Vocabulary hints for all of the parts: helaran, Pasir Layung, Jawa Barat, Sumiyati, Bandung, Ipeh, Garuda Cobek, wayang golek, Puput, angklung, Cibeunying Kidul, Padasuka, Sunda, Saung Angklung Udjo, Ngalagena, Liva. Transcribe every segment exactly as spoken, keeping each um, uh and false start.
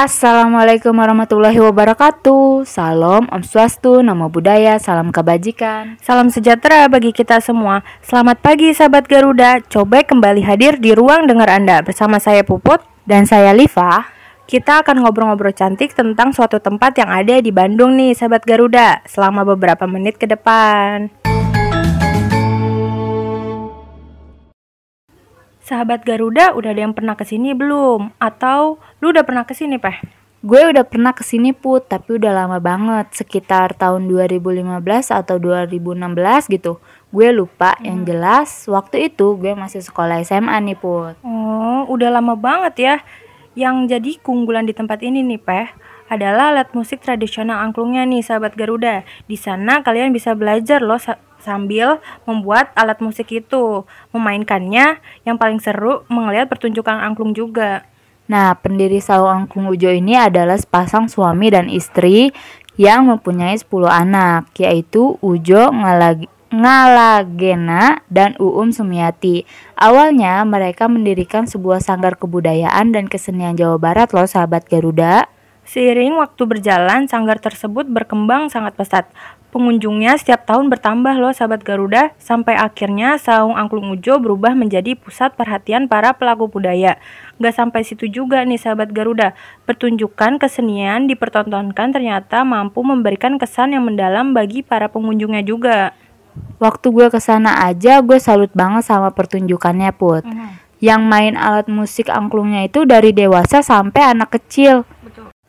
Assalamualaikum warahmatullahi wabarakatuh. Salam Om Swastu, Namo Buddhaya, salam kebajikan, salam sejahtera bagi kita semua. Selamat pagi sahabat Garuda Cobek, kembali hadir di ruang dengar Anda bersama saya Puput dan saya Liva. Kita akan ngobrol-ngobrol cantik tentang suatu tempat yang ada di Bandung nih sahabat Garuda selama beberapa menit ke depan. Sahabat Garuda, udah ada yang pernah kesini belum? Atau lu udah pernah kesini, Peh? Gue udah pernah kesini, Put, tapi udah lama banget. Sekitar tahun dua ribu lima belas atau dua ribu enam belas gitu. Gue lupa, hmm. yang jelas waktu itu gue masih sekolah S M A nih, Put. Oh, udah lama banget ya. Yang jadi keunggulan di tempat ini nih, Peh, adalah alat musik tradisional angklungnya nih, sahabat Garuda. Di sana kalian bisa belajar loh sambil membuat alat musik itu, memainkannya. Yang paling seru melihat pertunjukan angklung juga. Nah, pendiri Saung Angklung Udjo ini adalah sepasang suami dan istri yang mempunyai sepuluh anak, yaitu Udjo, Ngalag- Ngalagena, dan Uum Sumiyati. Awalnya mereka mendirikan sebuah sanggar kebudayaan dan kesenian Jawa Barat loh sahabat Garuda. Seiring waktu berjalan, sanggar tersebut berkembang sangat pesat. Pengunjungnya setiap tahun bertambah loh sahabat Garuda, sampai akhirnya Saung Angklung Udjo berubah menjadi pusat perhatian para pelaku budaya. Gak sampai situ juga nih sahabat Garuda, pertunjukan kesenian dipertontonkan ternyata mampu memberikan kesan yang mendalam bagi para pengunjungnya juga. Waktu gue kesana aja gue salut banget sama pertunjukannya, Put. Mm. Yang main alat musik angklungnya itu dari dewasa sampai anak kecil.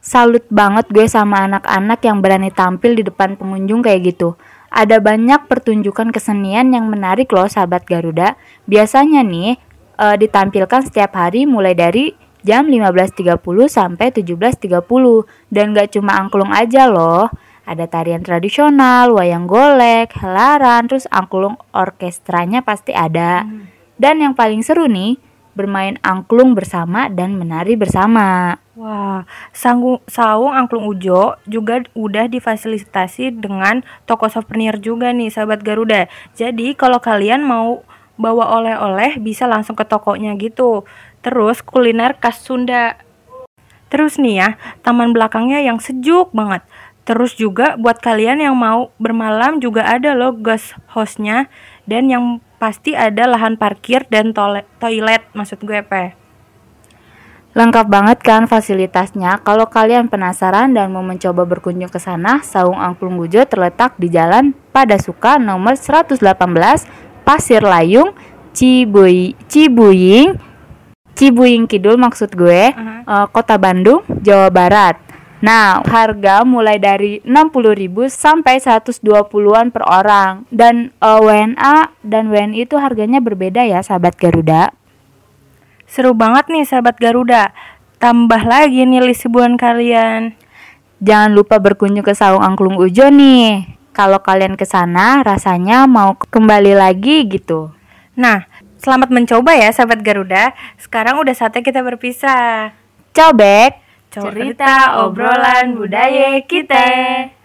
Salut banget gue sama anak-anak yang berani tampil di depan pengunjung kayak gitu. Ada banyak pertunjukan kesenian yang menarik loh sahabat Garuda. Biasanya nih e, ditampilkan setiap hari mulai dari jam lima belas tiga puluh sampai tujuh belas tiga puluh. Dan gak cuma angklung aja loh. Ada tarian tradisional, wayang golek, helaran, terus angklung orkestranya pasti ada. Hmm. Dan yang paling seru nih, bermain angklung bersama dan menari bersama. Wah, Saung Angklung Udjo juga udah difasilitasi dengan toko souvenir juga nih sahabat Garuda. Jadi kalau kalian mau bawa oleh-oleh bisa langsung ke tokonya gitu. Terus kuliner khas Sunda. Terus nih ya, taman belakangnya yang sejuk banget. Terus juga buat kalian yang mau bermalam juga ada loh guest host-nya. Dan yang pasti ada lahan parkir dan toilet, toilet maksud gue Pe. Lengkap banget kan fasilitasnya. Kalau kalian penasaran dan mau mencoba berkunjung ke sana, Saung Angklung Udjo terletak di Jalan Padasuka nomor seratus delapan belas, Pasir Layung, Cibuy, Cibeunying, Cibeunying Kidul maksud gue, uh-huh. uh, Kota Bandung, Jawa Barat. Nah, harga mulai dari enam puluh ribu sampai seratus dua puluhan per orang. Dan uh, W N A dan W N I itu harganya berbeda ya sahabat Garuda. Seru banget nih sahabat Garuda. Tambah lagi nih list hiburan kalian. Jangan lupa berkunjung ke Saung Angklung Udjo nih. Kalau kalian ke sana rasanya mau kembali lagi gitu. Nah, selamat mencoba ya sahabat Garuda. Sekarang udah saatnya kita berpisah. Cobek, cerita obrolan budaya kita.